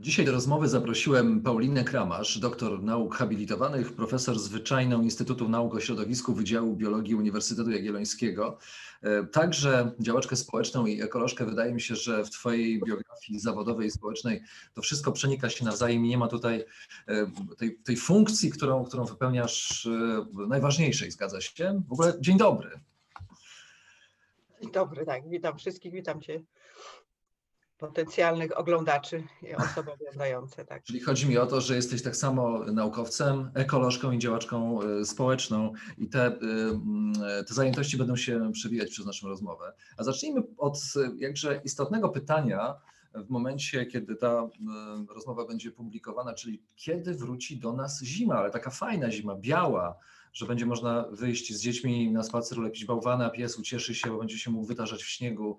Dzisiaj do rozmowy zaprosiłem Paulinę Kramarz, doktor nauk habilitowanych, profesor zwyczajną Instytutu Nauk o Środowisku Wydziału Biologii Uniwersytetu Jagiellońskiego, także działaczkę społeczną i ekolożkę. Wydaje mi się, że w Twojej biografii zawodowej i społecznej to wszystko przenika się nawzajem i nie ma tutaj tej funkcji, którą wypełniasz, najważniejszej, zgadza się? W ogóle dzień dobry. Dzień dobry, tak. Witam wszystkich, witam Cię. Potencjalnych oglądaczy i osoby oglądające. Tak. Czyli chodzi mi o to, że jesteś tak samo naukowcem, ekolożką i działaczką społeczną i te zajętości będą się przewijać przez naszą rozmowę. A zacznijmy od jakże istotnego pytania w momencie, kiedy ta rozmowa będzie publikowana, czyli kiedy wróci do nas zima, ale taka fajna zima, biała, że będzie można wyjść z dziećmi na spacer, ulepić bałwana, pies ucieszy się, bo będzie się mógł wytarzać w śniegu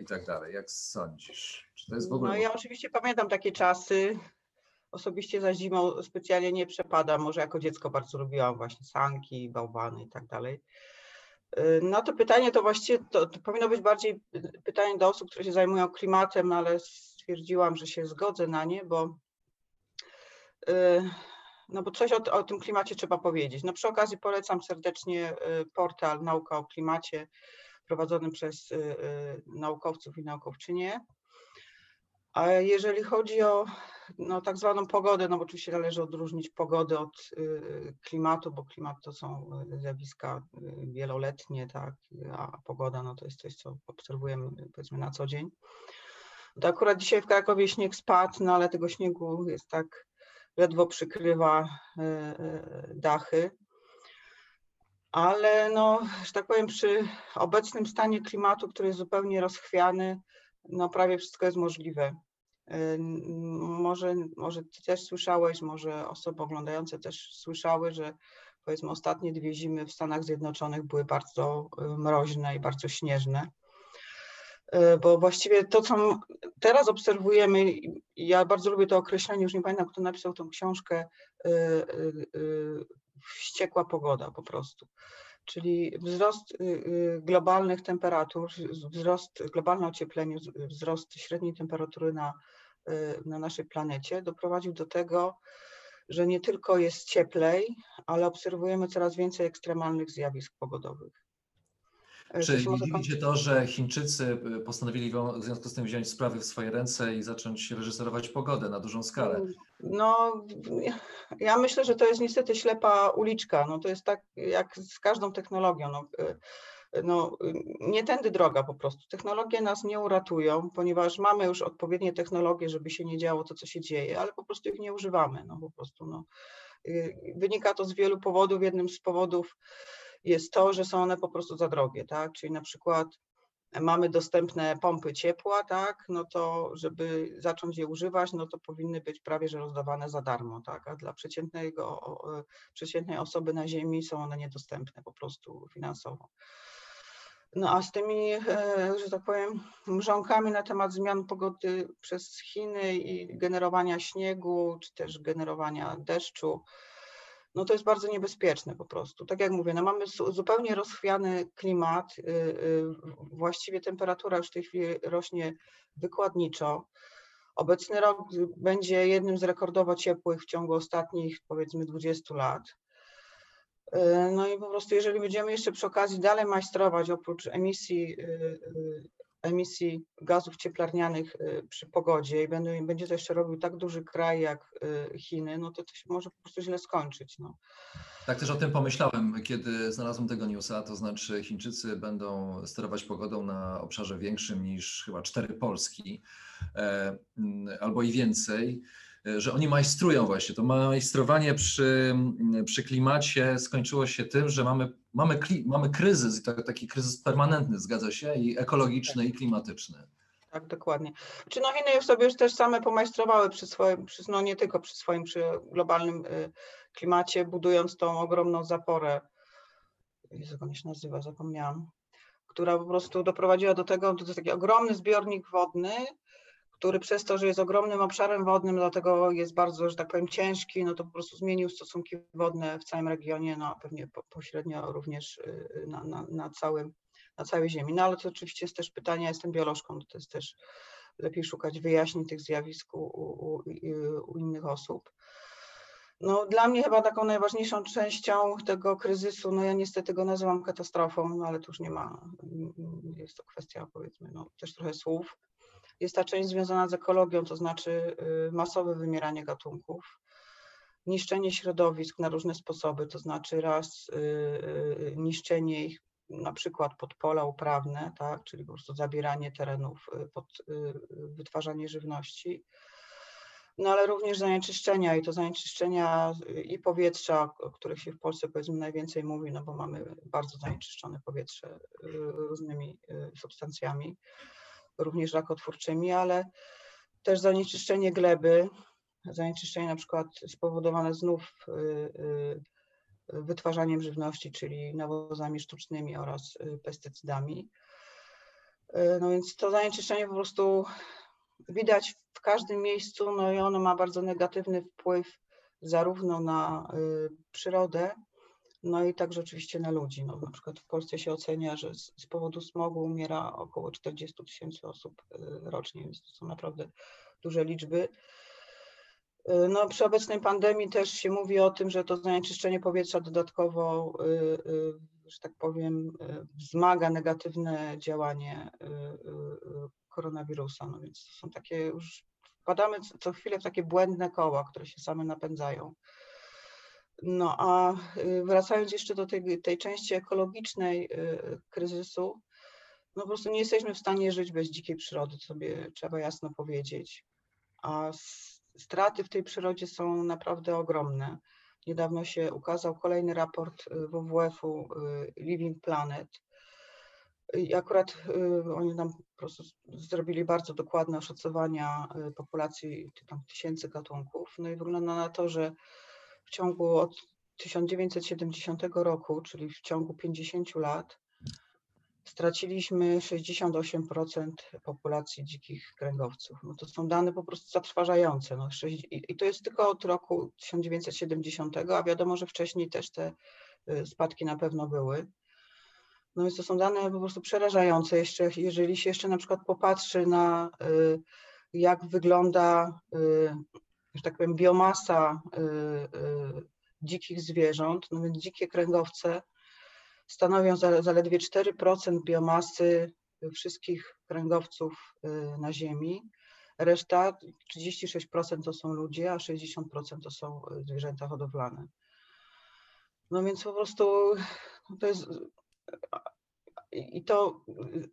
i tak dalej. Jak sądzisz? Czy to jest w ogóle... No ja oczywiście pamiętam takie czasy. Osobiście za zimą specjalnie nie przepadam. Może jako dziecko bardzo lubiłam właśnie sanki, bałwany i tak dalej. No to pytanie to właściwie, to powinno być bardziej pytanie do osób, które się zajmują klimatem, no ale stwierdziłam, że się zgodzę na nie, bo coś o tym klimacie trzeba powiedzieć. No przy okazji polecam serdecznie portal Nauka o klimacie prowadzony przez naukowców i naukowczynie. A jeżeli chodzi o tak zwaną pogodę, no bo oczywiście należy odróżnić pogodę od klimatu, bo klimat to są zjawiska wieloletnie, tak, a pogoda no to jest coś, co obserwujemy powiedzmy na co dzień. To akurat dzisiaj w Krakowie śnieg spadł, no ale tego śniegu jest tak ledwo przykrywa dachy, ale no, że tak powiem, przy obecnym stanie klimatu, który jest zupełnie rozchwiany, no prawie wszystko jest możliwe. Może ty też słyszałeś, może osoby oglądające też słyszały, że powiedzmy ostatnie dwie zimy w Stanach Zjednoczonych były bardzo mroźne i bardzo śnieżne. Bo właściwie to, co teraz obserwujemy, ja bardzo lubię to określenie, już nie pamiętam, kto napisał tą książkę, wściekła pogoda po prostu, czyli wzrost globalnych temperatur, wzrost globalne ocieplenie, wzrost średniej temperatury na naszej planecie doprowadził do tego, że nie tylko jest cieplej, ale obserwujemy coraz więcej ekstremalnych zjawisk pogodowych. Czy widzicie to, że Chińczycy postanowili w związku z tym wziąć sprawy w swoje ręce i zacząć reżyserować pogodę na dużą skalę? No, ja myślę, że to jest niestety ślepa uliczka. No, to jest tak jak z każdą technologią. No, nie tędy droga po prostu. Technologie nas nie uratują, ponieważ mamy już odpowiednie technologie, żeby się nie działo to, co się dzieje, ale po prostu ich nie używamy. No, po prostu, no. Wynika to z wielu powodów. Jednym z powodów jest to, że są one po prostu za drogie, tak? Czyli na przykład mamy dostępne pompy ciepła, tak? No to żeby zacząć je używać, no to powinny być prawie że rozdawane za darmo, tak? A dla przeciętnej osoby na ziemi są one niedostępne po prostu finansowo. No a z tymi, że tak powiem, mrzonkami na temat zmian pogody przez Chiny i generowania śniegu, czy też generowania deszczu, no to jest bardzo niebezpieczne po prostu. Tak jak mówię, no mamy zupełnie rozchwiany klimat, właściwie temperatura już w tej chwili rośnie wykładniczo. Obecny rok będzie jednym z rekordowo ciepłych w ciągu ostatnich powiedzmy 20 lat. No i po prostu jeżeli będziemy jeszcze przy okazji dalej majstrować oprócz emisji gazów cieplarnianych przy pogodzie i będzie to jeszcze robił tak duży kraj jak Chiny, no to się może po prostu źle skończyć. No. Tak też o tym pomyślałem, kiedy znalazłem tego newsa, to znaczy Chińczycy będą sterować pogodą na obszarze większym niż chyba 4 Polski albo i więcej. że oni majstrują właśnie. To majstrowanie przy klimacie skończyło się tym, że mamy kryzys i to taki kryzys permanentny, zgadza się, i ekologiczny, i klimatyczny. Tak, dokładnie. Czy no Chiny już sobie też same pomajstrowały przy swoim, no nie tylko przy swoim, przy globalnym klimacie, budując tą ogromną zaporę, jak ona się nazywa, zapomniałam, która po prostu doprowadziła do tego, to jest taki ogromny zbiornik wodny, który przez to, że jest ogromnym obszarem wodnym, dlatego jest bardzo, że tak powiem, ciężki, no to po prostu zmienił stosunki wodne w całym regionie, no pewnie pośrednio również na całej Ziemi. No ale to oczywiście jest też pytanie, ja jestem biolożką, to jest też lepiej szukać wyjaśnień tych zjawisk u innych osób. No, dla mnie chyba taką najważniejszą częścią tego kryzysu, no ja niestety go nazywam katastrofą, no ale tu już nie ma, jest to kwestia powiedzmy, no też trochę słów, jest ta część związana z ekologią, to znaczy masowe wymieranie gatunków, niszczenie środowisk na różne sposoby, to znaczy raz niszczenie ich, na przykład pod pola uprawne, tak, czyli po prostu zabieranie terenów pod wytwarzanie żywności, no ale również zanieczyszczenia i to zanieczyszczenia i powietrza, o których się w Polsce powiedzmy najwięcej mówi, no bo mamy bardzo zanieczyszczone powietrze różnymi substancjami, również rakotwórczymi, ale też zanieczyszczenie gleby, zanieczyszczenie na przykład spowodowane znów wytwarzaniem żywności, czyli nawozami sztucznymi oraz pestycydami. No więc to zanieczyszczenie po prostu widać w każdym miejscu, no i ono ma bardzo negatywny wpływ zarówno na przyrodę, no i także oczywiście na ludzi. No, na przykład w Polsce się ocenia, że z powodu smogu umiera około 40 000 osób rocznie, więc to są naprawdę duże liczby. No, przy obecnej pandemii też się mówi o tym, że to zanieczyszczenie powietrza dodatkowo, że tak powiem, wzmaga negatywne działanie koronawirusa. No więc to są takie już, wpadamy co chwilę w takie błędne koła, które się same napędzają. No a wracając jeszcze do tej części ekologicznej kryzysu, no po prostu nie jesteśmy w stanie żyć bez dzikiej przyrody, to sobie trzeba jasno powiedzieć. A straty w tej przyrodzie są naprawdę ogromne. Niedawno się ukazał kolejny raport WWF-u Living Planet i akurat oni tam po prostu zrobili bardzo dokładne oszacowania populacji tam, tysięcy gatunków. No i wygląda na to, że w ciągu od 1970 roku, czyli w ciągu 50 lat, straciliśmy 68% populacji dzikich kręgowców. No to są dane po prostu zatrważające. No, i to jest tylko od roku 1970, a wiadomo, że wcześniej też te spadki na pewno były. No więc to są dane po prostu przerażające. Jeszcze, jeżeli się jeszcze na przykład popatrzy na jak wygląda, że tak powiem, biomasa dzikich zwierząt, no więc dzikie kręgowce stanowią zaledwie 4% biomasy wszystkich kręgowców na Ziemi. Reszta, 36% to są ludzie, a 60% to są zwierzęta hodowlane. No więc po prostu to jest... I to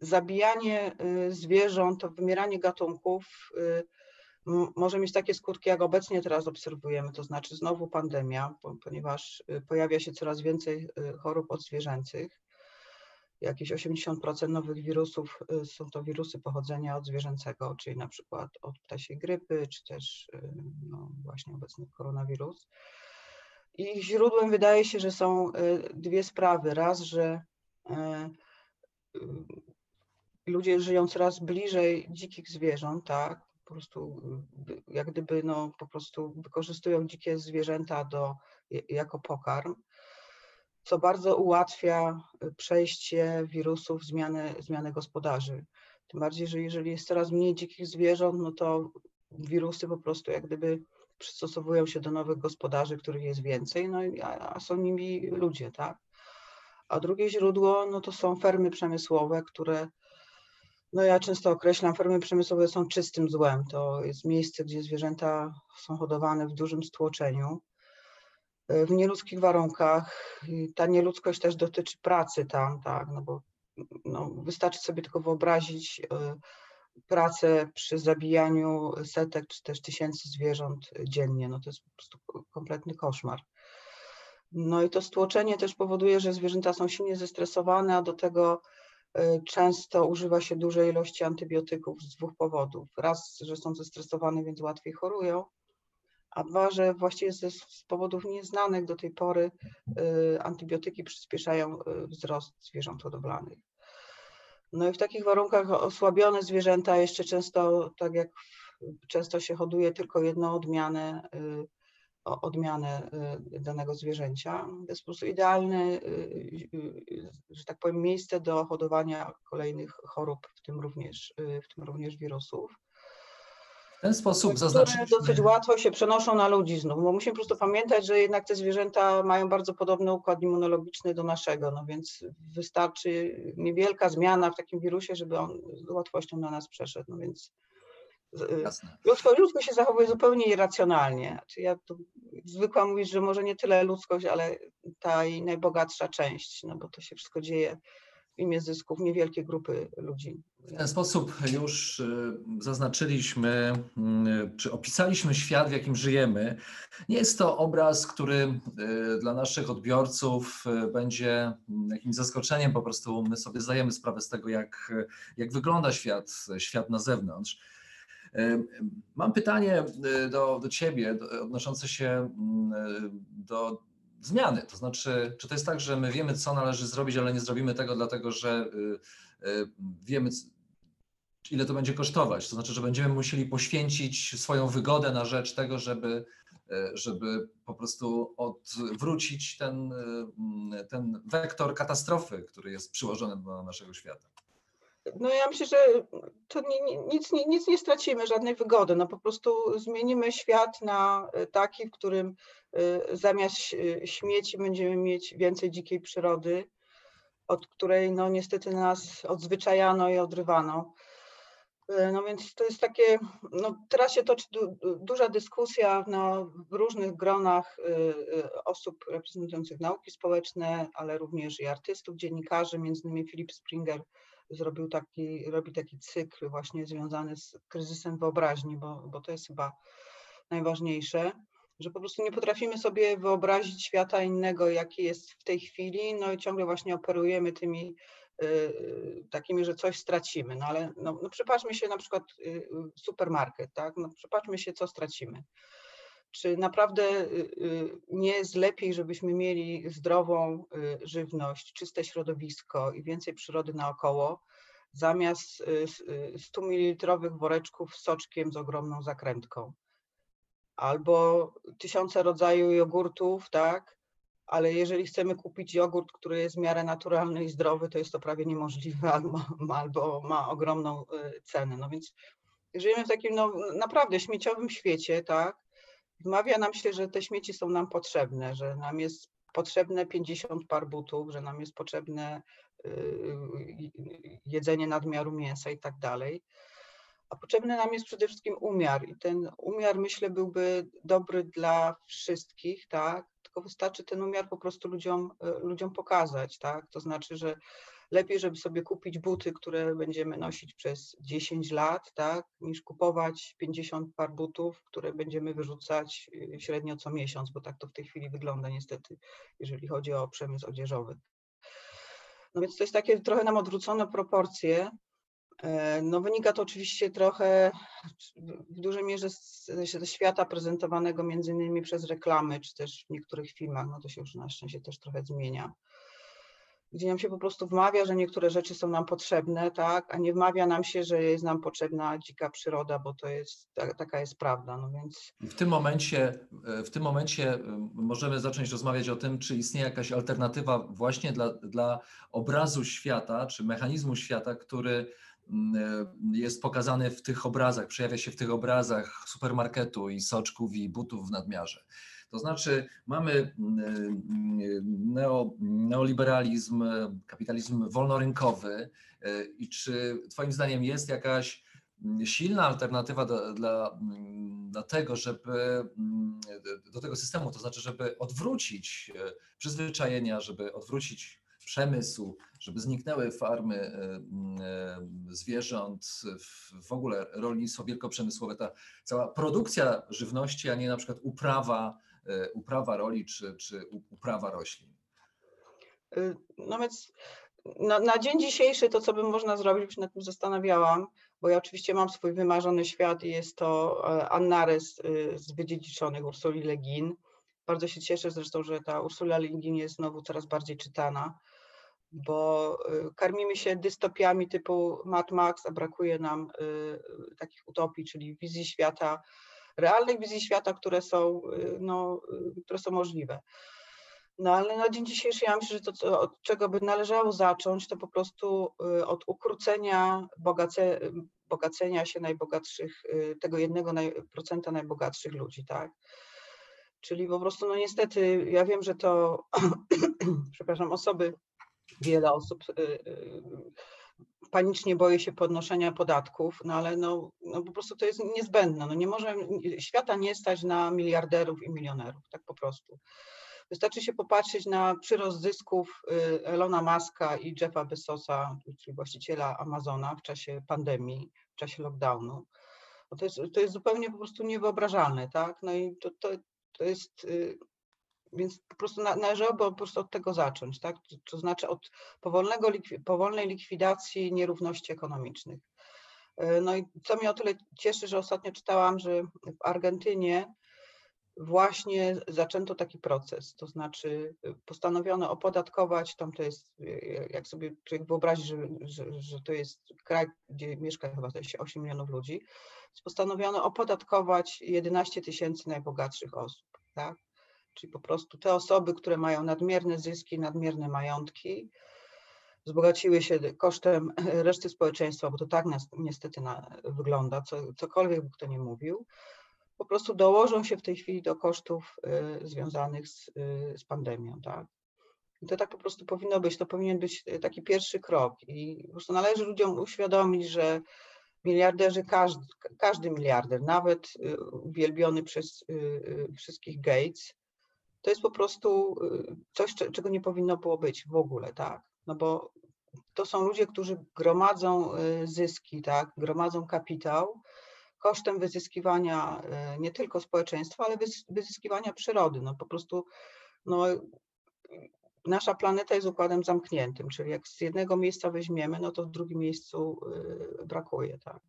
zabijanie zwierząt, to wymieranie gatunków może mieć takie skutki, jak obecnie teraz obserwujemy, to znaczy znowu pandemia, ponieważ pojawia się coraz więcej chorób odzwierzęcych. Jakieś 80% nowych wirusów są to wirusy pochodzenia odzwierzęcego, czyli na przykład od ptasiej grypy, czy też no, właśnie obecny koronawirus. I ich źródłem wydaje się, że są dwie sprawy. Raz, że ludzie żyją coraz bliżej dzikich zwierząt, tak? Po prostu jak gdyby no, po prostu wykorzystują dzikie zwierzęta jako pokarm, co bardzo ułatwia przejście wirusów, zmianę gospodarzy. Tym bardziej, że jeżeli jest coraz mniej dzikich zwierząt, no to wirusy po prostu jak gdyby przystosowują się do nowych gospodarzy, których jest więcej, no a są nimi ludzie, tak? A drugie źródło, no to są fermy przemysłowe, które, no ja często określam, fermy przemysłowe są czystym złem. To jest miejsce, gdzie zwierzęta są hodowane w dużym stłoczeniu, w nieludzkich warunkach. I ta nieludzkość też dotyczy pracy tam, tak, no bo no, wystarczy sobie tylko wyobrazić pracę przy zabijaniu setek czy też tysięcy zwierząt dziennie. No to jest po prostu kompletny koszmar. No i to stłoczenie też powoduje, że zwierzęta są silnie zestresowane, a do tego często używa się dużej ilości antybiotyków z dwóch powodów. Raz, że są zestresowane, więc łatwiej chorują, a dwa, że właściwie z powodów nieznanych do tej pory antybiotyki przyspieszają wzrost zwierząt hodowlanych. No i w takich warunkach osłabione zwierzęta jeszcze często, tak jak często się hoduje tylko jedną odmianę danego zwierzęcia. To jest po prostu idealne, że tak powiem, miejsce do hodowania kolejnych chorób, w tym również wirusów. W ten sposób zaznaczyliśmy. Dosyć łatwo się przenoszą na ludzi znów, bo musimy po prostu pamiętać, że jednak te zwierzęta mają bardzo podobny układ immunologiczny do naszego, no więc wystarczy niewielka zmiana w takim wirusie, żeby on z łatwością na nas przeszedł, no więc ludzkość się zachowuje zupełnie irracjonalnie. Znaczy ja tu zwykła mówić, że może nie tyle ludzkość, ale ta jej najbogatsza część, no bo to się wszystko dzieje w imię zysków niewielkiej grupy ludzi. W ten sposób już zaznaczyliśmy, czy opisaliśmy świat, w jakim żyjemy. Nie jest to obraz, który dla naszych odbiorców będzie jakimś zaskoczeniem. Po prostu my sobie zdajemy sprawę z tego, jak wygląda świat na zewnątrz. Mam pytanie do Ciebie odnoszące się do zmiany. To znaczy, czy to jest tak, że my wiemy, co należy zrobić, ale nie zrobimy tego dlatego, że wiemy, ile to będzie kosztować. To znaczy, że będziemy musieli poświęcić swoją wygodę na rzecz tego, żeby po prostu odwrócić ten wektor katastrofy, który jest przyłożony do naszego świata. No ja myślę, że to nic nie stracimy, żadnej wygody. No po prostu zmienimy świat na taki, w którym zamiast śmieci będziemy mieć więcej dzikiej przyrody, od której no niestety nas odzwyczajano i odrywano. No więc to jest takie, no teraz się toczy duża dyskusja w różnych gronach osób reprezentujących nauki społeczne, ale również i artystów, dziennikarzy, między innymi Filip Springer robi taki cykl właśnie związany z kryzysem wyobraźni, bo to jest chyba najważniejsze, że po prostu nie potrafimy sobie wyobrazić świata innego, jaki jest w tej chwili, no i ciągle właśnie operujemy tymi takimi, że coś stracimy, no ale no przypatrzmy się na przykład supermarket, tak, no przypatrzmy się, co stracimy. Czy naprawdę nie jest lepiej, żebyśmy mieli zdrową żywność, czyste środowisko i więcej przyrody naokoło, zamiast 100 ml woreczków z soczkiem z ogromną zakrętką? Albo tysiące rodzajów jogurtów, tak? Ale jeżeli chcemy kupić jogurt, który jest w miarę naturalny i zdrowy, to jest to prawie niemożliwe albo ma ogromną cenę. No więc żyjemy w takim naprawdę śmieciowym świecie, tak? Wmawia nam się, że te śmieci są nam potrzebne, że nam jest potrzebne 50 par butów, że nam jest potrzebne jedzenie nadmiaru mięsa i tak dalej. A potrzebny nam jest przede wszystkim umiar i ten umiar, myślę, byłby dobry dla wszystkich, tak? Tylko wystarczy ten umiar po prostu ludziom pokazać, tak? To znaczy, że lepiej, żeby sobie kupić buty, które będziemy nosić przez 10 lat, tak, niż kupować 50 par butów, które będziemy wyrzucać średnio co miesiąc, bo tak to w tej chwili wygląda niestety, jeżeli chodzi o przemysł odzieżowy. No więc to jest takie trochę nam odwrócone proporcje. No wynika to oczywiście trochę w dużej mierze ze świata prezentowanego między innymi przez reklamy, czy też w niektórych filmach, no to się już na szczęście też trochę zmienia, gdzie nam się po prostu wmawia, że niektóre rzeczy są nam potrzebne, tak, a nie wmawia nam się, że jest nam potrzebna dzika przyroda, bo to jest, taka jest prawda. No więc... W tym momencie możemy zacząć rozmawiać o tym, czy istnieje jakaś alternatywa właśnie dla obrazu świata, czy mechanizmu świata, który jest pokazany w tych obrazach, przejawia się w tych obrazach supermarketu i soczków i butów w nadmiarze. To znaczy mamy neoliberalizm, kapitalizm wolnorynkowy i czy Twoim zdaniem jest jakaś silna alternatywa dla tego, żeby do tego systemu, to znaczy żeby odwrócić przyzwyczajenia, żeby odwrócić przemysł, żeby zniknęły farmy zwierząt, w ogóle rolnictwo wielkoprzemysłowe, ta cała produkcja żywności, a nie na przykład uprawa roli czy uprawa roślin. No więc na dzień dzisiejszy to, co bym można zrobić, już się nad tym zastanawiałam, bo ja oczywiście mam swój wymarzony świat i jest to Annares z wydziedziczonych Ursuli Le Guin. Bardzo się cieszę zresztą, że ta Ursula Le Guin jest znowu coraz bardziej czytana, bo karmimy się dystopiami typu Mad Max, a brakuje nam takich utopii, czyli wizji świata, realnych wizji świata, które są, no, które są możliwe. No ale na dzień dzisiejszy ja myślę, że to, od czego by należało zacząć, to po prostu od ukrócenia bogacenia się najbogatszych, tego 1% najbogatszych ludzi, tak? Czyli po prostu, no niestety, ja wiem, że to, przepraszam, wiele osób panicznie boi się podnoszenia podatków, no ale no po prostu to jest niezbędne. No nie może, świata nie stać na miliarderów i milionerów, tak po prostu. Wystarczy się popatrzeć na przyrost zysków Elona Muska i Jeffa Bezosa, czyli właściciela Amazona w czasie pandemii, w czasie lockdownu. No to jest zupełnie po prostu niewyobrażalne, tak? No i to jest, więc po prostu należałoby po prostu od tego zacząć, tak? To znaczy od powolnej likwidacji nierówności ekonomicznych. No i co mnie o tyle cieszy, że ostatnio czytałam, że w Argentynie właśnie zaczęto taki proces, to znaczy postanowiono opodatkować, tam to jest, jak sobie człowiek wyobrazi, że to jest kraj, gdzie mieszka chyba 8 milionów ludzi, postanowiono opodatkować 11 tysięcy najbogatszych osób, tak? Czyli po prostu te osoby, które mają nadmierne zyski, nadmierne majątki, wzbogaciły się kosztem reszty społeczeństwa, bo to tak niestety wygląda, cokolwiek by kto nie mówił, po prostu dołożą się w tej chwili do kosztów związanych z pandemią, tak? I to tak po prostu powinno być, to powinien być taki pierwszy krok i po prostu należy ludziom uświadomić, że miliarderzy, każdy miliarder, nawet uwielbiony przez wszystkich Gates, to jest po prostu coś, czego nie powinno było być w ogóle, tak? No bo to są ludzie, którzy gromadzą zyski, tak? Gromadzą kapitał, kosztem wyzyskiwania nie tylko społeczeństwa, ale wyzyskiwania przyrody. No po prostu no, nasza planeta jest układem zamkniętym, czyli jak z jednego miejsca weźmiemy, no to w drugim miejscu brakuje, tak.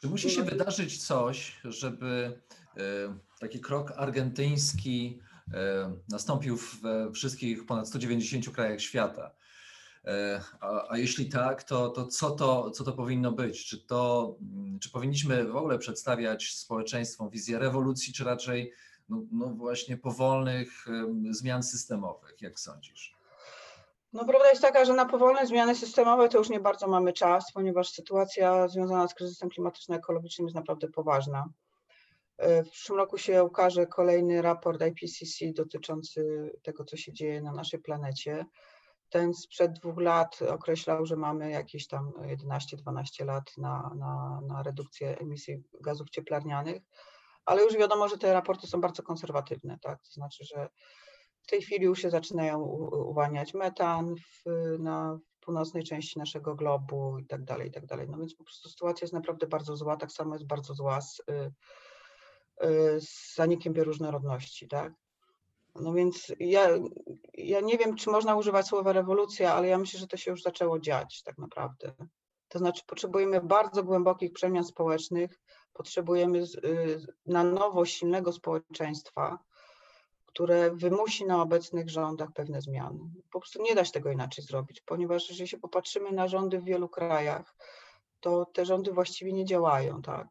Czy musi się wydarzyć coś, żeby taki krok argentyński nastąpił we wszystkich ponad 190 krajach świata? A jeśli tak, to co to powinno być? Czy powinniśmy w ogóle przedstawiać społeczeństwom wizję rewolucji, czy raczej no właśnie powolnych zmian systemowych, jak sądzisz? No prawda jest taka, że na powolne zmiany systemowe to już nie bardzo mamy czas, ponieważ sytuacja związana z kryzysem klimatyczno-ekologicznym jest naprawdę poważna. W przyszłym roku się ukaże kolejny raport IPCC dotyczący tego, co się dzieje na naszej planecie. Ten sprzed 2 lat określał, że mamy jakieś tam 11-12 lat na redukcję emisji gazów cieplarnianych, ale już wiadomo, że te raporty są bardzo konserwatywne, tak? To znaczy, że w tej chwili już się zaczynają uwalniać metan w północnej części naszego globu i tak dalej, i tak dalej. No więc po prostu sytuacja jest naprawdę bardzo zła, tak samo jest bardzo zła z zanikiem bioróżnorodności, tak? No więc ja nie wiem, czy można używać słowa rewolucja, ale ja myślę, że to się już zaczęło dziać tak naprawdę. To znaczy potrzebujemy bardzo głębokich przemian społecznych, potrzebujemy na nowo silnego społeczeństwa, które wymusi na obecnych rządach pewne zmiany. Po prostu nie da się tego inaczej zrobić, ponieważ jeżeli się popatrzymy na rządy w wielu krajach, to te rządy właściwie nie działają, tak?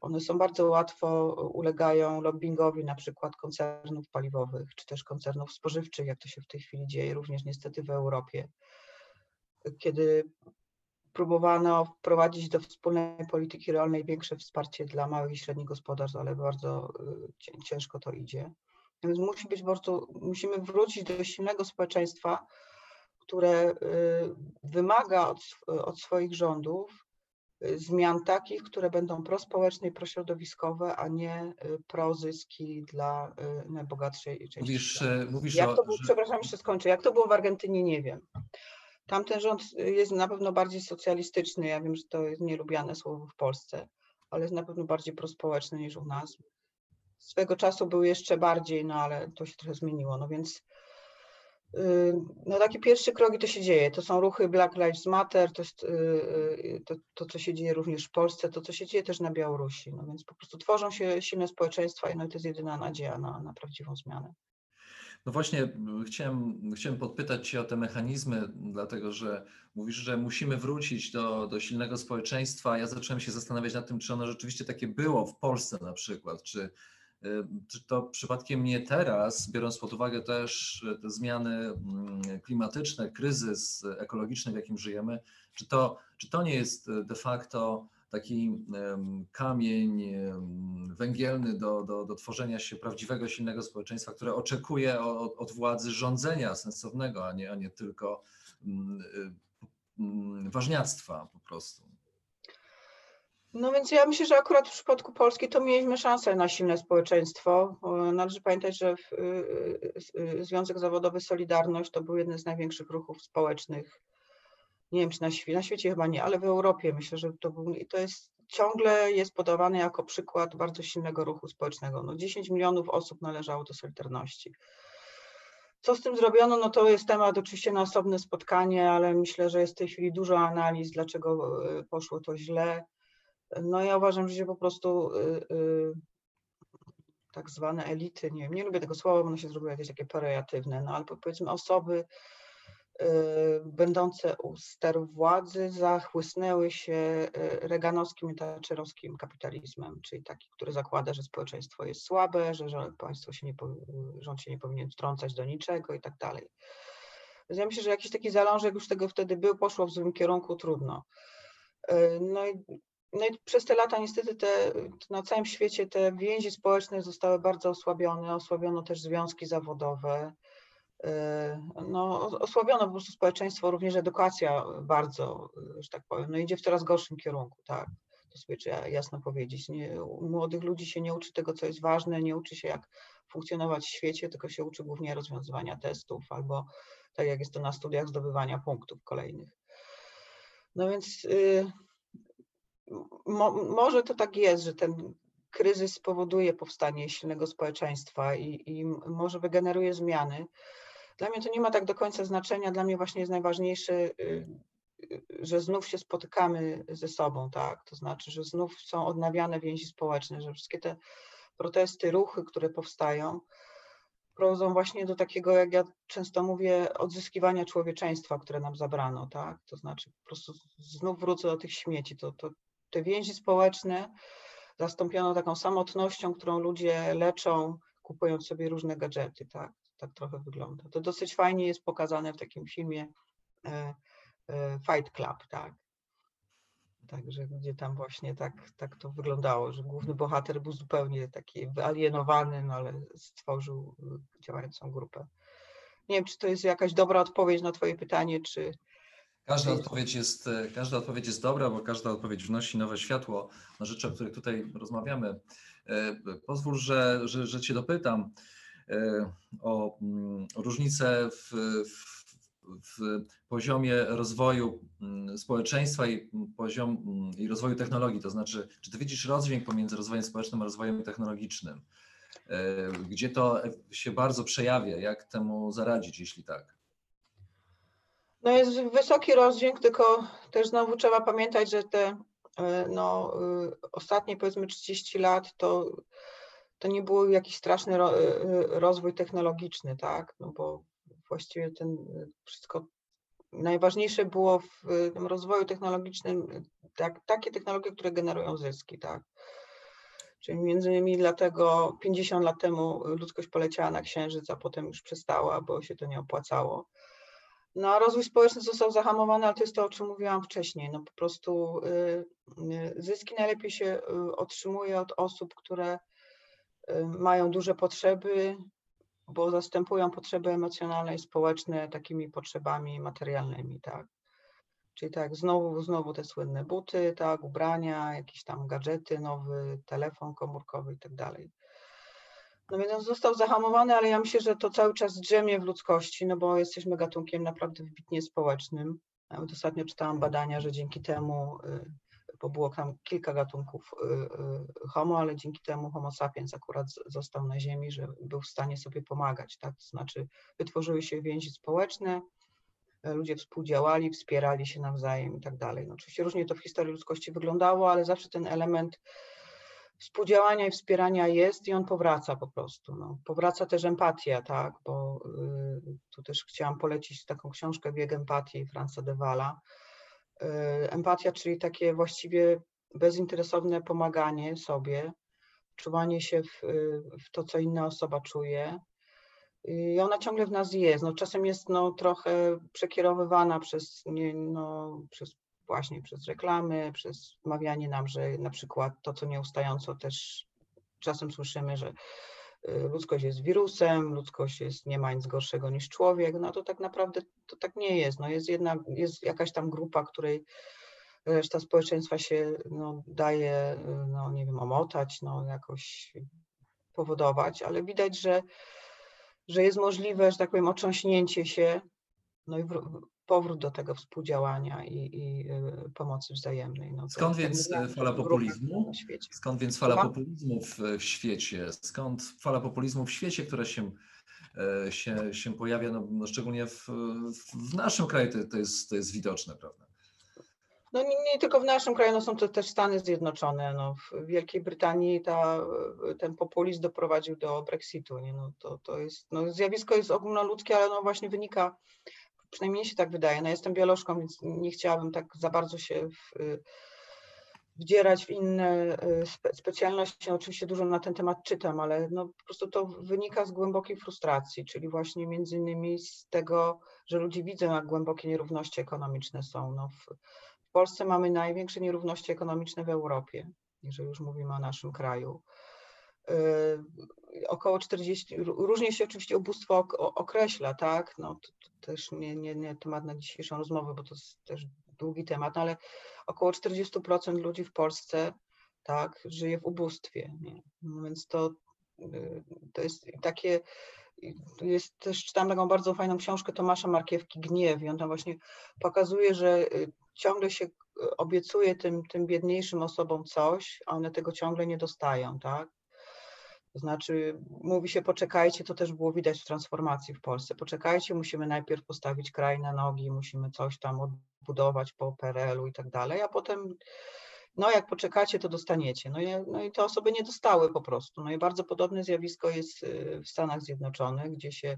One są bardzo łatwo, ulegają lobbingowi na przykład koncernów paliwowych, czy też koncernów spożywczych, jak to się w tej chwili dzieje, również niestety w Europie. Kiedy próbowano wprowadzić do wspólnej polityki rolnej większe wsparcie dla małych i średnich gospodarstw, ale bardzo ciężko to idzie. Więc musi być musimy wrócić do silnego społeczeństwa, które wymaga od swoich rządów zmian takich, które będą prospołeczne i prośrodowiskowe, a nie prozyski dla najbogatszej części. Mówisz jak to było, że... Przepraszam, jeszcze skończę. Jak to było w Argentynie, nie wiem. Tamten rząd jest na pewno bardziej socjalistyczny. Ja wiem, że to jest nielubiane słowo w Polsce, ale jest na pewno bardziej prospołeczny niż u nas. Swego czasu był jeszcze bardziej, no ale to się trochę zmieniło. No więc no taki pierwszy krok i to się dzieje. To są ruchy Black Lives Matter, to jest to, co się dzieje również w Polsce, to, co się dzieje też na Białorusi. No więc po prostu tworzą się silne społeczeństwa i no, to jest jedyna nadzieja na prawdziwą zmianę. No właśnie chciałem podpytać Cię o te mechanizmy, dlatego że mówisz, że musimy wrócić do silnego społeczeństwa. Ja zacząłem się zastanawiać nad tym, czy ono rzeczywiście takie było w Polsce na przykład, czy to przypadkiem nie teraz, biorąc pod uwagę też te zmiany klimatyczne, kryzys ekologiczny, w jakim żyjemy, czy to nie jest de facto taki kamień węgielny do tworzenia się prawdziwego, silnego społeczeństwa, które oczekuje od władzy rządzenia sensownego, a nie tylko ważniactwa po prostu. No więc ja myślę, że akurat w przypadku Polski to mieliśmy szansę na silne społeczeństwo. Należy pamiętać, że Związek Zawodowy Solidarność to był jeden z największych ruchów społecznych. Nie wiem, czy na świecie chyba nie, ale w Europie myślę, że ciągle jest podawany jako przykład bardzo silnego ruchu społecznego. No 10 milionów osób należało do Solidarności. Co z tym zrobiono? No to jest temat oczywiście na osobne spotkanie, ale myślę, że jest w tej chwili dużo analiz, dlaczego poszło to źle. No ja uważam, że się po prostu tak zwane elity, nie wiem, nie lubię tego słowa, bo ono się zrobiło jakieś takie perojatywne, no ale powiedzmy osoby będące u sterów władzy zachłysnęły się reganowskim i thatcherowskim kapitalizmem, czyli taki, który zakłada, że społeczeństwo jest słabe, że państwo rząd się nie powinien wtrącać do niczego i tak dalej. Więc ja myślę, że jakiś taki zalążek już tego wtedy był, poszło w złym kierunku, trudno. No i przez te lata niestety na całym świecie te więzi społeczne zostały bardzo osłabione, osłabiono też związki zawodowe, no osłabiono po prostu społeczeństwo, również edukacja bardzo, że tak powiem, no idzie w coraz gorszym kierunku, tak, to sobie trzeba jasno powiedzieć. Młodych ludzi się nie uczy tego, co jest ważne, nie uczy się jak funkcjonować w świecie, tylko się uczy głównie rozwiązywania testów albo, tak jak jest to na studiach, zdobywania punktów kolejnych. No więc... Może to tak jest, że ten kryzys spowoduje powstanie silnego społeczeństwa i może wygeneruje zmiany. Dla mnie to nie ma tak do końca znaczenia. Dla mnie właśnie jest najważniejsze, że znów się spotykamy ze sobą, tak? To znaczy, że znów są odnawiane więzi społeczne, że wszystkie te protesty, ruchy, które powstają, prowadzą właśnie do takiego, jak ja często mówię, odzyskiwania człowieczeństwa, które nam zabrano, tak? To znaczy po prostu znów wrócę do tych śmieci, te więzi społeczne zastąpiono taką samotnością, którą ludzie leczą, kupując sobie różne gadżety, tak? Tak trochę wygląda. To dosyć fajnie jest pokazane w takim filmie Fight Club, tak? Także gdzie tam właśnie tak to wyglądało, że główny bohater był zupełnie taki wyalienowany, no ale stworzył działającą grupę. Nie wiem, czy to jest jakaś dobra odpowiedź na Twoje pytanie, czy... Każda odpowiedź jest dobra, bo każda odpowiedź wnosi nowe światło na rzeczy, o których tutaj rozmawiamy. Pozwól, że Cię dopytam o różnicę w poziomie rozwoju społeczeństwa i rozwoju technologii. To znaczy, czy Ty widzisz rozdźwięk pomiędzy rozwojem społecznym a rozwojem technologicznym? Gdzie to się bardzo przejawia? Jak temu zaradzić, jeśli tak? No jest wysoki rozdźwięk, tylko też znowu trzeba pamiętać, że ostatnie powiedzmy 30 lat to nie był jakiś straszny rozwój technologiczny, tak? No bo właściwie wszystko najważniejsze było w tym rozwoju technologicznym takie technologie, które generują zyski, tak? Czyli między innymi dlatego 50 lat temu ludzkość poleciała na Księżyc, a potem już przestała, bo się to nie opłacało. No a rozwój społeczny został zahamowany, ale to jest to, o czym mówiłam wcześniej. No po prostu zyski najlepiej się otrzymuje od osób, które mają duże potrzeby, bo zastępują potrzeby emocjonalne i społeczne takimi potrzebami materialnymi, tak? Czyli tak, znowu te słynne buty, tak, ubrania, jakieś tam gadżety, nowy telefon komórkowy i tak dalej. No więc on został zahamowany, ale ja myślę, że to cały czas drzemie w ludzkości, no bo jesteśmy gatunkiem naprawdę wybitnie społecznym. Nawet ostatnio czytałam badania, że dzięki temu, bo było tam kilka gatunków homo, ale dzięki temu homo sapiens akurat został na ziemi, że był w stanie sobie pomagać, tak? To znaczy wytworzyły się więzi społeczne, ludzie współdziałali, wspierali się nawzajem i tak dalej. No oczywiście różnie to w historii ludzkości wyglądało, ale zawsze ten element współdziałania i wspierania jest i on powraca po prostu. No. Powraca też empatia, tak, bo tu też chciałam polecić taką książkę Bieg Empatii Fransa de Waala. Empatia, czyli takie właściwie bezinteresowne pomaganie sobie, czuwanie się w to, co inna osoba czuje. I ona ciągle w nas jest. No, czasem jest trochę przekierowywana przez reklamy, przez wmawianie nam, że na przykład to, co nieustająco też czasem słyszymy, że ludzkość jest wirusem, ludzkość nie ma nic gorszego niż człowiek. No to tak naprawdę to tak nie jest. No, jest jakaś tam grupa, której reszta społeczeństwa się daje, nie wiem, omotać, jakoś powodować, ale widać, że jest możliwe, że tak powiem, otrząśnięcie się, i powrót do tego współdziałania i pomocy wzajemnej. No skąd więc fala populizmu? Skąd więc fala populizmu w świecie? Skąd fala populizmu w świecie, która się pojawia, szczególnie w naszym kraju to jest widoczne, prawda? No nie tylko w naszym kraju, są to też Stany Zjednoczone. W Wielkiej Brytanii ten populizm doprowadził do Brexitu. Zjawisko jest ogólnoludzkie, ale właśnie wynika, przynajmniej się tak wydaje. Ja jestem biolożką, więc nie chciałabym tak za bardzo się wdzierać w inne specjalności. Oczywiście dużo na ten temat czytam, ale po prostu to wynika z głębokiej frustracji, czyli właśnie między innymi z tego, że ludzie widzą, jak głębokie nierówności ekonomiczne są. W Polsce mamy największe nierówności ekonomiczne w Europie, jeżeli już mówimy o naszym kraju. Około 40, różnie się oczywiście ubóstwo określa, tak? To też nie temat na dzisiejszą rozmowę, bo to jest też długi temat, ale około 40% ludzi w Polsce, tak, żyje w ubóstwie, nie? No więc to jest takie... Jest też, czytam taką bardzo fajną książkę Tomasza Markiewki Gniew i on tam właśnie pokazuje, że ciągle się obiecuje tym biedniejszym osobom coś, a one tego ciągle nie dostają, tak? To znaczy mówi się poczekajcie, to też było widać w transformacji w Polsce, poczekajcie, musimy najpierw postawić kraj na nogi, musimy coś tam odbudować po PRL-u i tak dalej, a potem jak poczekacie, to dostaniecie. I te osoby nie dostały po prostu. I bardzo podobne zjawisko jest w Stanach Zjednoczonych, gdzie się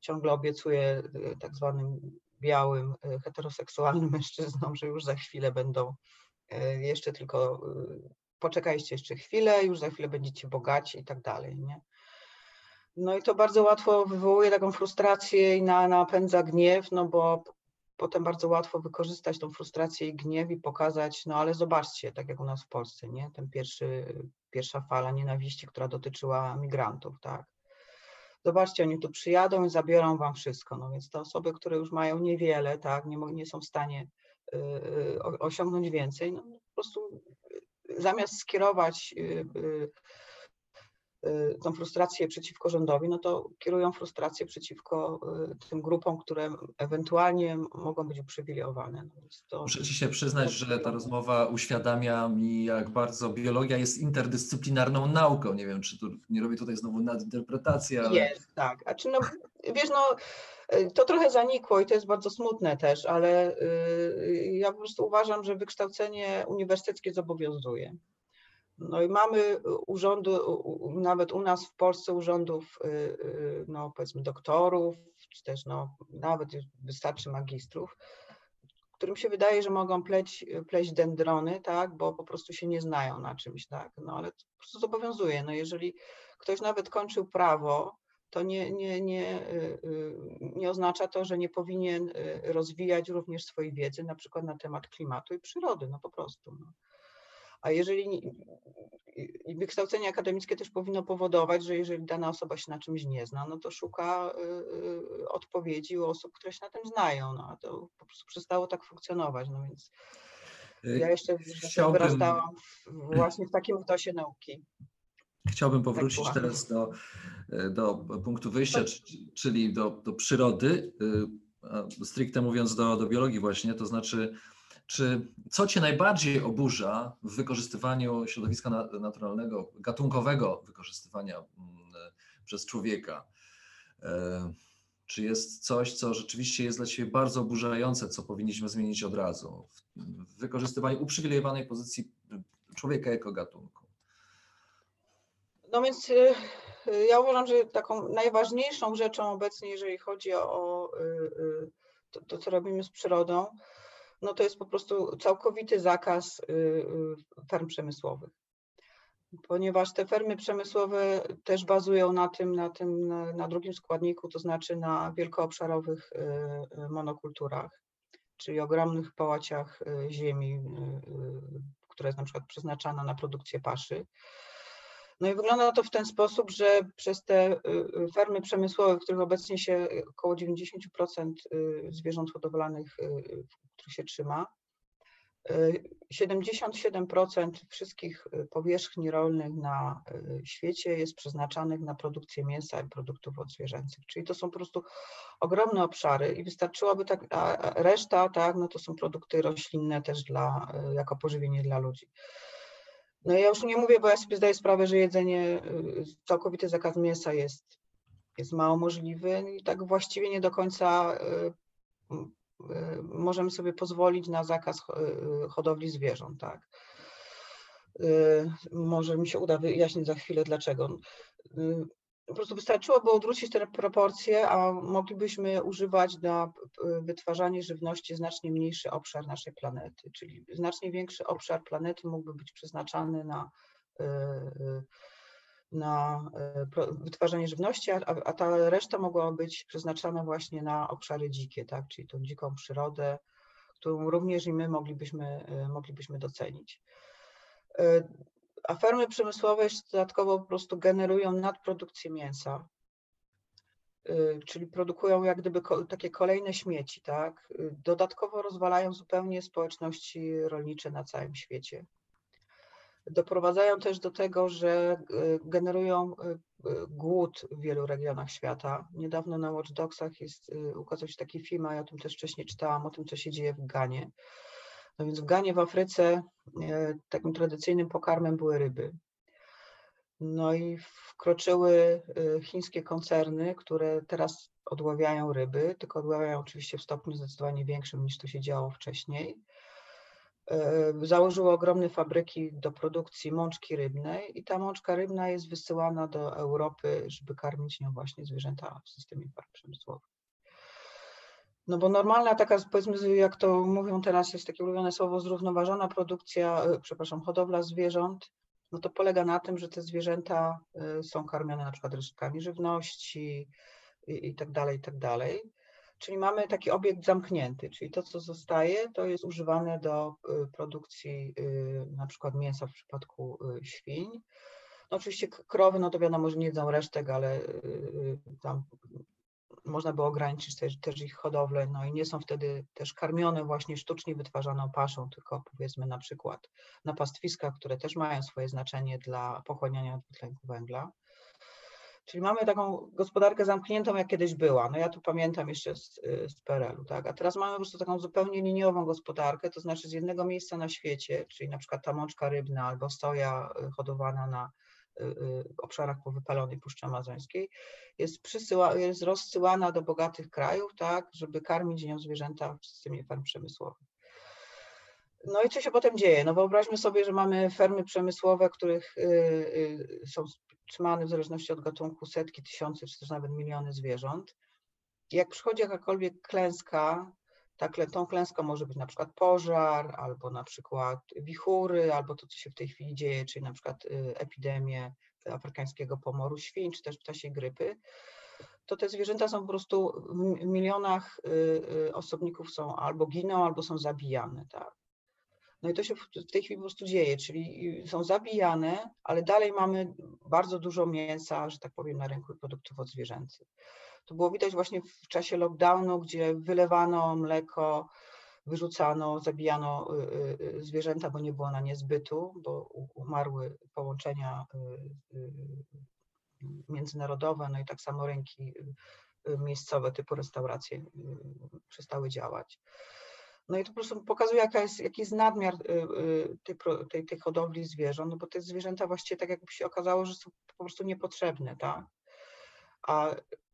ciągle obiecuje tak zwanym białym, heteroseksualnym mężczyznom, że już za chwilę będą jeszcze tylko, poczekajcie jeszcze chwilę, już za chwilę będziecie bogaci i tak dalej, nie? I to bardzo łatwo wywołuje taką frustrację i napędza gniew, bo potem bardzo łatwo wykorzystać tą frustrację i gniew i pokazać, ale zobaczcie, tak jak u nas w Polsce, nie? Pierwsza fala nienawiści, która dotyczyła migrantów, tak? Zobaczcie, oni tu przyjadą i zabiorą wam wszystko, więc te osoby, które już mają niewiele, tak? Nie są w stanie osiągnąć więcej, po prostu zamiast skierować tą frustrację przeciwko rządowi, to kierują frustrację przeciwko tym grupom, które ewentualnie mogą być uprzywilejowane. Muszę ci się przyznać, że ta rozmowa uświadamia mi, jak bardzo biologia jest interdyscyplinarną nauką. Nie wiem, czy nie robię tutaj znowu nadinterpretacji, ale... Jest, tak. A czy wiesz, to trochę zanikło i to jest bardzo smutne też, ale ja po prostu uważam, że wykształcenie uniwersyteckie zobowiązuje. I mamy urządy, nawet u nas w Polsce urządów, powiedzmy doktorów, czy też nawet wystarczy magistrów, którym się wydaje, że mogą pleść dendrony, tak, bo po prostu się nie znają na czymś, tak, ale to po prostu zobowiązuje. Jeżeli ktoś nawet kończył prawo, to nie oznacza to, że nie powinien rozwijać również swojej wiedzy, na przykład na temat klimatu i przyrody, po prostu. A jeżeli wykształcenie akademickie też powinno powodować, że jeżeli dana osoba się na czymś nie zna, no to szuka odpowiedzi u osób, które się na tym znają. No, a to po prostu przestało tak funkcjonować. No więc ja jeszcze wyrastałam właśnie w takim otosie nauki. Chciałbym powrócić teraz do punktu wyjścia, czyli do przyrody, stricte mówiąc do biologii właśnie, to znaczy co Cię najbardziej oburza w wykorzystywaniu środowiska naturalnego, gatunkowego wykorzystywania przez człowieka? Czy jest coś, co rzeczywiście jest dla Ciebie bardzo oburzające, co powinniśmy zmienić od razu w wykorzystywaniu uprzywilejowanej pozycji człowieka jako gatunku? No więc ja uważam, że taką najważniejszą rzeczą obecnie, jeżeli chodzi o to, co robimy z przyrodą, no to jest po prostu całkowity zakaz ferm przemysłowych. Ponieważ te fermy przemysłowe też bazują na drugim składniku, to znaczy na wielkoobszarowych monokulturach, czyli ogromnych połaciach ziemi, która jest na przykład przeznaczana na produkcję paszy. No i wygląda to w ten sposób, że przez te fermy przemysłowe, w których obecnie się około 90% zwierząt hodowlanych, których się trzyma, 77% wszystkich powierzchni rolnych na świecie jest przeznaczanych na produkcję mięsa i produktów odzwierzęcych. Czyli to są po prostu ogromne obszary i wystarczyłoby tak, a reszta, tak, no to są produkty roślinne też jako pożywienie dla ludzi. No ja już nie mówię, bo ja sobie zdaję sprawę, że jedzenie, całkowity zakaz mięsa jest mało możliwy i tak właściwie nie do końca możemy sobie pozwolić na zakaz hodowli zwierząt, tak. Może mi się uda wyjaśnić za chwilę dlaczego. Po prostu wystarczyłoby odwrócić te proporcje, a moglibyśmy używać na wytwarzanie żywności znacznie mniejszy obszar naszej planety, czyli znacznie większy obszar planety mógłby być przeznaczany na wytwarzanie żywności, a ta reszta mogła być przeznaczana właśnie na obszary dzikie, tak? Czyli tą dziką przyrodę, którą również i my moglibyśmy docenić. A fermy przemysłowe jeszcze dodatkowo po prostu generują nadprodukcję mięsa, czyli produkują jak gdyby takie kolejne śmieci, tak? Dodatkowo rozwalają zupełnie społeczności rolnicze na całym świecie. Doprowadzają też do tego, że generują głód w wielu regionach świata. Niedawno na Watch Dogsach ukazał się taki film, a ja o tym też wcześniej czytałam, o tym, co się dzieje w Ganie. No więc w Ganie w Afryce takim tradycyjnym pokarmem były ryby. No i wkroczyły chińskie koncerny, które teraz odławiają ryby, tylko odławiają oczywiście w stopniu zdecydowanie większym niż to się działo wcześniej. Założyły ogromne fabryki do produkcji mączki rybnej i ta mączka rybna jest wysyłana do Europy, żeby karmić nią właśnie zwierzęta w systemie farm przemysłowych. No bo normalna taka, powiedzmy, jak to mówią teraz, jest takie ulubione słowo, zrównoważona produkcja, przepraszam, hodowla zwierząt, no to polega na tym, że te zwierzęta są karmione na przykład resztkami żywności i tak dalej, i tak dalej. Czyli mamy taki obiekt zamknięty, czyli to, co zostaje, to jest używane do produkcji na przykład mięsa w przypadku świń. No oczywiście krowy, no to wiadomo, że nie jedzą resztek, ale tam można by ograniczyć też ich hodowlę, no i nie są wtedy też karmione właśnie sztucznie wytwarzaną paszą, tylko powiedzmy na przykład na pastwiskach, które też mają swoje znaczenie dla pochłaniania dwutlenku węgla. Czyli mamy taką gospodarkę zamkniętą, jak kiedyś była. No ja tu pamiętam jeszcze z PRL-u, tak? A teraz mamy po prostu taką zupełnie liniową gospodarkę, to znaczy z jednego miejsca na świecie, czyli na przykład ta mączka rybna albo soja hodowana na obszarach po wypalonej Puszczy Amazońskiej, jest rozsyłana do bogatych krajów, tak, żeby karmić nią zwierzęta w systemie ferm przemysłowych. No i co się potem dzieje? No wyobraźmy sobie, że mamy fermy przemysłowe, których są trzymane w zależności od gatunku setki, tysiące czy też nawet miliony zwierząt. Jak przychodzi jakakolwiek klęska, tą klęską może być na przykład pożar, albo na przykład wichury, albo to, co się w tej chwili dzieje, czyli na przykład epidemię afrykańskiego pomoru świń, czy też ptasiej grypy, to te zwierzęta są po prostu w milionach osobników są albo giną, albo są zabijane, tak. No i to się w tej chwili po prostu dzieje, czyli są zabijane, ale dalej mamy bardzo dużo mięsa, że tak powiem, na rynku produktów odzwierzęcych. To było widać właśnie w czasie lockdownu, gdzie wylewano mleko, wyrzucano, zabijano zwierzęta, bo nie było na nie zbytu, bo umarły połączenia międzynarodowe, no i tak samo rynki miejscowe typu restauracje przestały działać. No i to po prostu pokazuje, jaki jest nadmiar tej hodowli zwierząt, no bo te zwierzęta właściwie tak jakby się okazało, że są po prostu niepotrzebne, tak?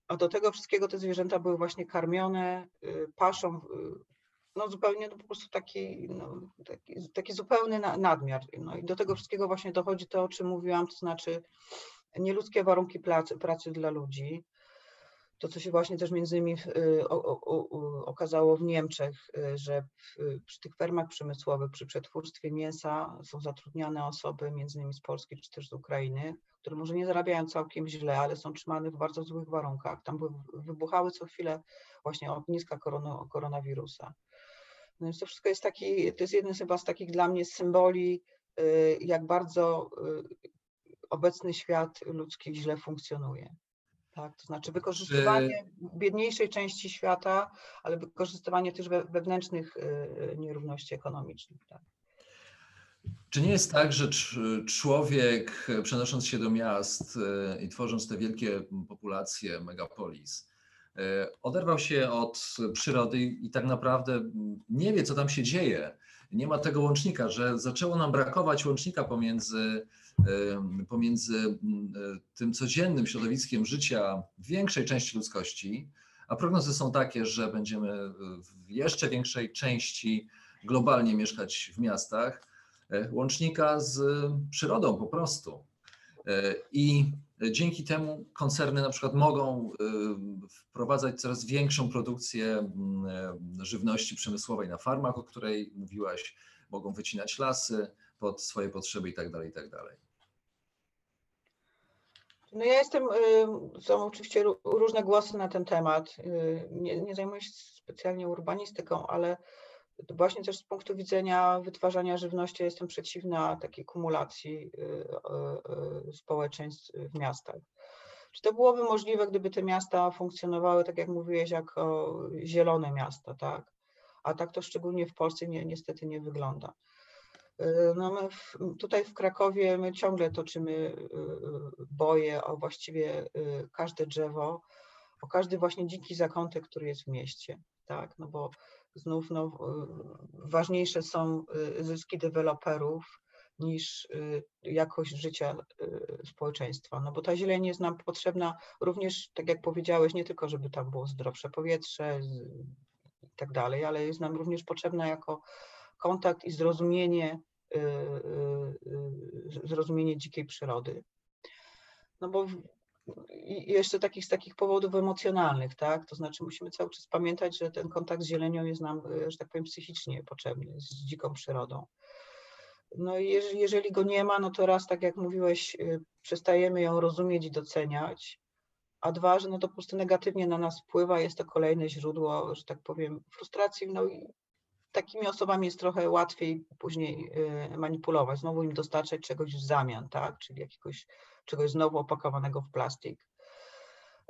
A do tego wszystkiego te zwierzęta były właśnie karmione paszą, no zupełnie, no po prostu taki zupełny nadmiar. No i do tego wszystkiego właśnie dochodzi to, o czym mówiłam, to znaczy nieludzkie warunki pracy dla ludzi. To, co się właśnie też między innymi okazało w Niemczech, że przy tych fermach przemysłowych, przy przetwórstwie mięsa są zatrudniane osoby między innymi z Polski czy też z Ukrainy, które może nie zarabiają całkiem źle, ale są trzymane w bardzo złych warunkach. Tam wybuchały co chwilę właśnie ogniska koronawirusa. No więc to wszystko jest jeden chyba z takich dla mnie symboli, jak bardzo obecny świat ludzki źle funkcjonuje. Tak, to znaczy wykorzystywanie biedniejszej części świata, ale wykorzystywanie też wewnętrznych nierówności ekonomicznych. Tak. Czy nie jest tak, że człowiek, przenosząc się do miast i tworząc te wielkie populacje megapolis, oderwał się od przyrody i tak naprawdę nie wie, co tam się dzieje? Nie ma tego łącznika, że zaczęło nam brakować łącznika pomiędzy tym codziennym środowiskiem życia większej części ludzkości, a prognozy są takie, że będziemy w jeszcze większej części globalnie mieszkać w miastach, łącznika z przyrodą po prostu. I dzięki temu koncerny na przykład mogą wprowadzać coraz większą produkcję żywności przemysłowej na farmach, o której mówiłaś, mogą wycinać lasy pod swoje potrzeby i tak dalej, i tak dalej. No ja jestem, są oczywiście różne głosy na ten temat, nie zajmuję się specjalnie urbanistyką, ale właśnie też z punktu widzenia wytwarzania żywności jestem przeciwna takiej kumulacji społeczeństw w miastach. Czy to byłoby możliwe, gdyby te miasta funkcjonowały, tak jak mówiłeś, jako zielone miasta, tak? A tak to szczególnie w Polsce niestety nie wygląda. No my tutaj w Krakowie my ciągle toczymy boje o właściwie każde drzewo, o każdy właśnie dziki zakątek, który jest w mieście, tak? No bo znów no, ważniejsze są zyski deweloperów niż jakość życia społeczeństwa, no bo ta zieleń jest nam potrzebna również, tak jak powiedziałeś, nie tylko żeby tam było zdrowsze powietrze i tak dalej, ale jest nam również potrzebna jako kontakt i zrozumienie dzikiej przyrody. No bo jeszcze z takich powodów emocjonalnych, tak? To znaczy musimy cały czas pamiętać, że ten kontakt z zielenią jest nam, że tak powiem, psychicznie potrzebny, z dziką przyrodą. No i jeżeli go nie ma, no to raz, tak jak mówiłeś, przestajemy ją rozumieć i doceniać, a dwa, że no to po prostu negatywnie na nas wpływa, jest to kolejne źródło, że tak powiem, frustracji, no i takimi osobami jest trochę łatwiej później manipulować, znowu im dostarczać czegoś w zamian, tak? Czyli czegoś znowu opakowanego w plastik.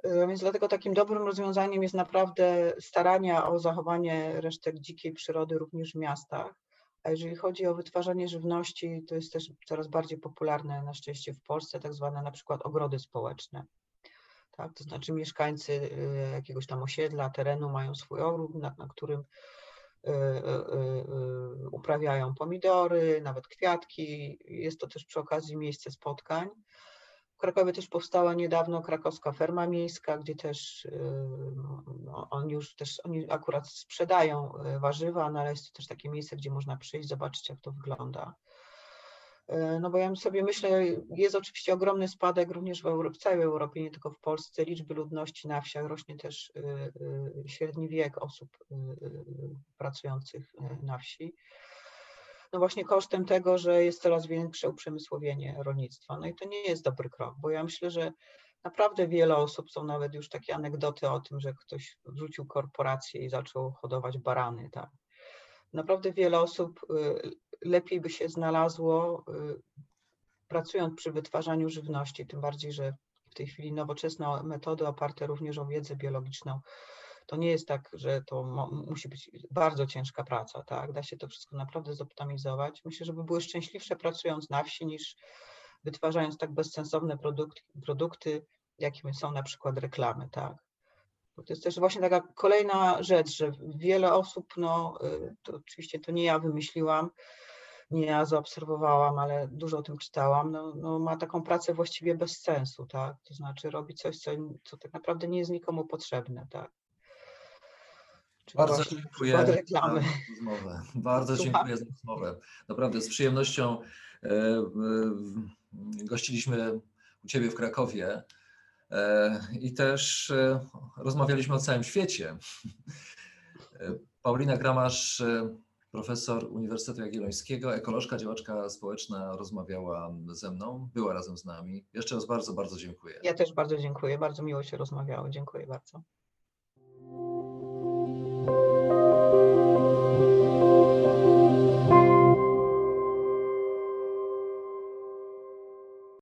Więc dlatego takim dobrym rozwiązaniem jest naprawdę starania o zachowanie resztek dzikiej przyrody również w miastach. A jeżeli chodzi o wytwarzanie żywności, to jest też coraz bardziej popularne na szczęście w Polsce tak zwane na przykład ogrody społeczne. Tak? To znaczy mieszkańcy jakiegoś tam osiedla, terenu mają swój ogród, na którym uprawiają pomidory, nawet kwiatki. Jest to też przy okazji miejsce spotkań. W Krakowie też powstała niedawno Krakowska Ferma Miejska, gdzie też oni akurat sprzedają warzywa, no ale jest to też takie miejsce, gdzie można przyjść, zobaczyć, jak to wygląda. No bo ja sobie myślę, jest oczywiście ogromny spadek również w całej Europie, nie tylko w Polsce, liczby ludności na wsiach, rośnie też średni wiek osób pracujących na wsi. No właśnie kosztem tego, że jest coraz większe uprzemysłowienie rolnictwa. No i to nie jest dobry krok, bo ja myślę, że naprawdę wiele osób, są nawet już takie anegdoty o tym, że ktoś wrzucił korporację i zaczął hodować barany, tak. Naprawdę wiele osób lepiej by się znalazło pracując przy wytwarzaniu żywności, tym bardziej, że w tej chwili nowoczesne metody oparte również o wiedzę biologiczną. To nie jest tak, że to musi być bardzo ciężka praca, tak? Da się to wszystko naprawdę zoptymalizować. Myślę, żeby były szczęśliwsze pracując na wsi niż wytwarzając tak bezsensowne produkty, jakimi są na przykład reklamy, tak? Bo to jest też właśnie taka kolejna rzecz, że wiele osób, no to oczywiście to nie ja wymyśliłam, nie ja zaobserwowałam, ale dużo o tym czytałam, no ma taką pracę właściwie bez sensu, tak? To znaczy robi coś, co tak naprawdę nie jest nikomu potrzebne, tak? Bardzo dziękuję za rozmowę. Bardzo dziękuję za rozmowę. Naprawdę z przyjemnością gościliśmy u Ciebie w Krakowie i też rozmawialiśmy o całym świecie. Paulina Kramarz, profesor Uniwersytetu Jagiellońskiego, ekolożka, działaczka społeczna, rozmawiała ze mną, była razem z nami. Jeszcze raz bardzo, bardzo dziękuję. Ja też bardzo dziękuję, bardzo miło się rozmawiało. Dziękuję bardzo.